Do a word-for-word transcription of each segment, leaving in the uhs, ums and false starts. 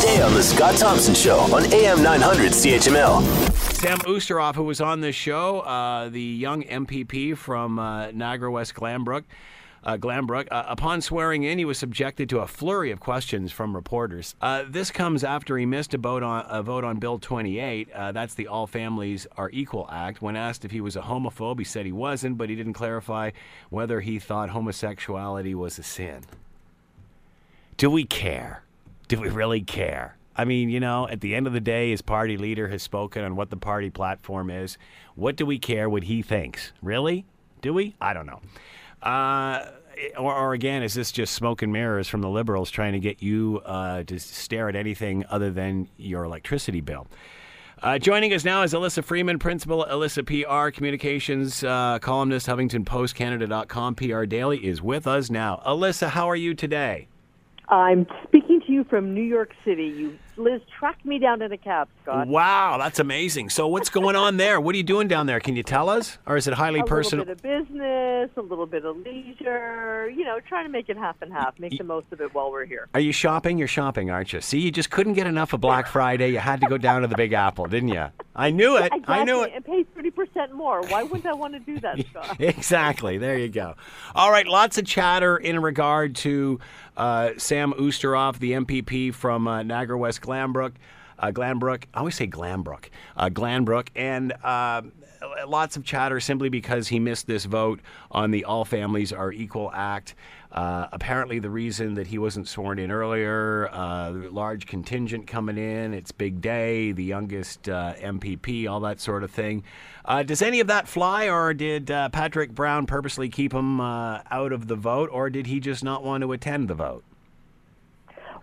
Today on The Scott Thompson Show on A M nine hundred C H M L. Sam Oosterhoff, who was on this show, uh, the young M P P from uh, Niagara-West Glanbrook, Uh, Glanbrook. Uh, upon swearing in, he was subjected to a flurry of questions from reporters. Uh, this comes after he missed a vote on, a vote on Bill twenty-eight. Uh, that's the All Families Are Equal Act. When asked if he was a homophobe, he said he wasn't, but he didn't clarify whether he thought homosexuality was a sin. Do we care? Do we really care? I mean, you know, at the end of the day, his party leader has spoken on what the party platform is. What do we care what he thinks? Really? Do we? I don't know. Uh, or, or again, is this just smoke and mirrors from the Liberals trying to get you uh, to stare at anything other than your electricity bill? Uh, joining us now is Alyssa Freeman, Principal, Alyssa P R Communications, uh, columnist, Huffington Post Canada dot com. P R Daily is with us now. Alyssa, how are you today? I'm speaking to you from New York City. You, Liz, tracked me down in a cab, Scott. Wow, that's amazing. So what's going on there? What are you doing down there? Can you tell us? Or is it highly a personal? A little bit of business, a little bit of leisure, you know, trying to make it half and half, make you, the most of it while we're here. Are you shopping? You're shopping, aren't you? See, you just couldn't get enough of Black Friday. You had to go down to the Big Apple, didn't you? I knew it. Exactly. I knew it. And pay thirty percent more. Why wouldn't I want to do that, Scott? Exactly. There you go. All right, lots of chatter in regard to uh, Sam Oosterhoff, the M P P from uh, Niagara-West Glanbrook. Uh, Glanbrook. I always say Glanbrook. Uh, Glanbrook. And uh, lots of chatter simply because he missed this vote on the All Families Are Equal Act. Uh, apparently the reason that he wasn't sworn in earlier, uh, large contingent coming in, it's big day, the youngest uh, M P P, all that sort of thing. Uh, does any of that fly, or did uh, Patrick Brown purposely keep him uh, out of the vote, or did he just not want to attend the vote?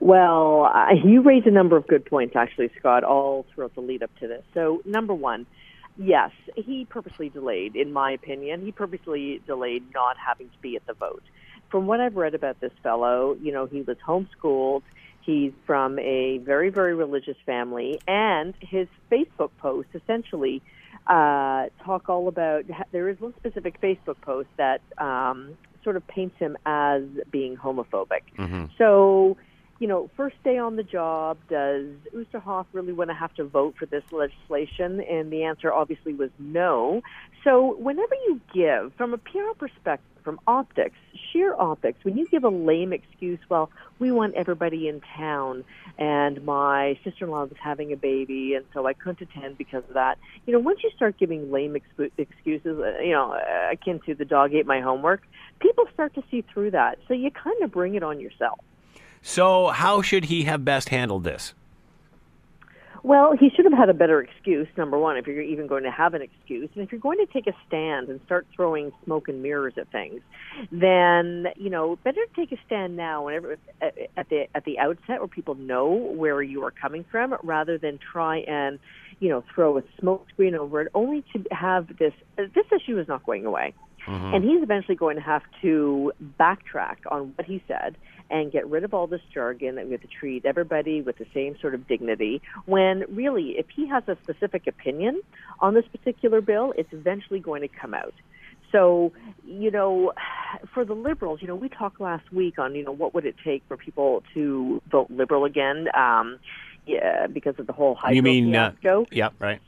Well, uh, you raised a number of good points, actually, Scott, all throughout the lead up to this. So, number one, yes, he purposely delayed, in my opinion, he purposely delayed not having to be at the vote. From what I've read about this fellow, you know, he was homeschooled, he's from a very, very religious family, and his Facebook posts essentially uh, talk all about, there is one specific Facebook post that um, sort of paints him as being homophobic. Mm-hmm. So, you know, first day on the job, does Oosterhoff really want to have to vote for this legislation? And the answer obviously was no. So whenever you give, from a P R perspective, from optics, sheer optics, when you give a lame excuse, well, we want everybody in town, and my sister-in-law was having a baby, and so I couldn't attend because of that. You know, once you start giving lame ex- excuses, you know, akin to the dog ate my homework, people start to see through that. So you kind of bring it on yourself. So how should he have best handled this? Well, he should have had a better excuse, number one, if you're even going to have an excuse. And if you're going to take a stand and start throwing smoke and mirrors at things, then, you know, better take a stand now whenever, at the at the outset where people know where you are coming from, rather than try and, you know, throw a smoke screen over it, only to have this, this issue is not going away. Mm-hmm. And he's eventually going to have to backtrack on what he said and get rid of all this jargon that we have to treat everybody with the same sort of dignity, when really, if he has a specific opinion on this particular bill, it's eventually going to come out. So, you know, for the Liberals, you know, we talked last week on, you know, what would it take for people to vote Liberal again, um, yeah, because of the whole hydro you mean, fiasco. Uh, yeah, right.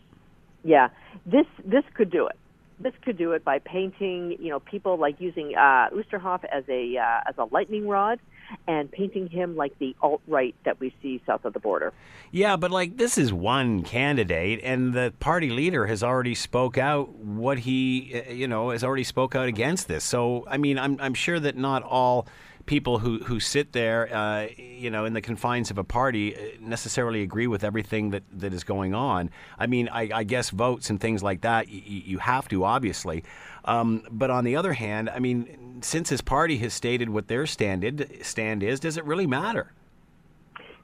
Yeah, this this could do it. This could do it by painting, you know, people like using uh, Oosterhoff as a uh, as a lightning rod, and painting him like the alt-right that we see south of the border. Yeah, but like this is one candidate, and the party leader has already spoke out what he, you know, has already spoke out against this. So, I mean, I'm I'm sure that not all people who, who sit there, uh, you know, in the confines of a party necessarily agree with everything that, that is going on. I mean, I, I guess votes and things like that, y- you have to, obviously. Um, but on the other hand, I mean, since his party has stated what their stand, stand is, does it really matter?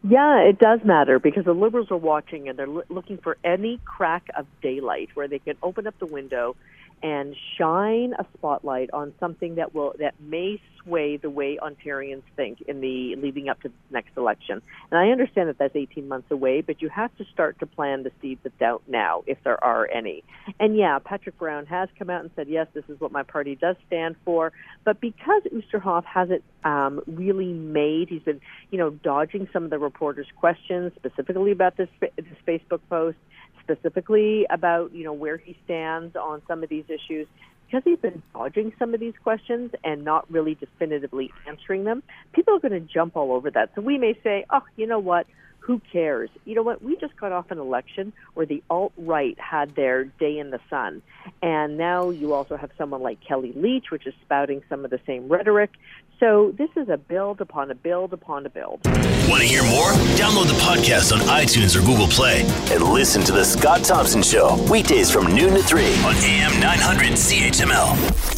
Yeah, it does matter, because the Liberals are watching and they're l- looking for any crack of daylight where they can open up the window and shine a spotlight on something that will that may sway the way Ontarians think in the leading up to the next election. And I understand that that's eighteen months away, but you have to start to plan the seeds of doubt now, if there are any. And yeah, Patrick Brown has come out and said, yes, this is what my party does stand for. But because Oosterhoff hasn't um, really made, he's been, you know, dodging some of the reporters' questions, specifically about this, this Facebook post, specifically about, you know, where he stands on some of these issues, because he's been dodging some of these questions and not really definitively answering them, people are going to jump all over that. So we may say, oh, you know what, who cares? You know what, we just got off an election where the alt-right had their day in the sun. And now you also have someone like Kelly Leach, which is spouting some of the same rhetoric. So this is a build upon a build upon a build. Want to hear more? Download the podcast on iTunes or Google Play. And listen to The Scott Thompson Show, weekdays from noon to three on A M nine hundred C H M L.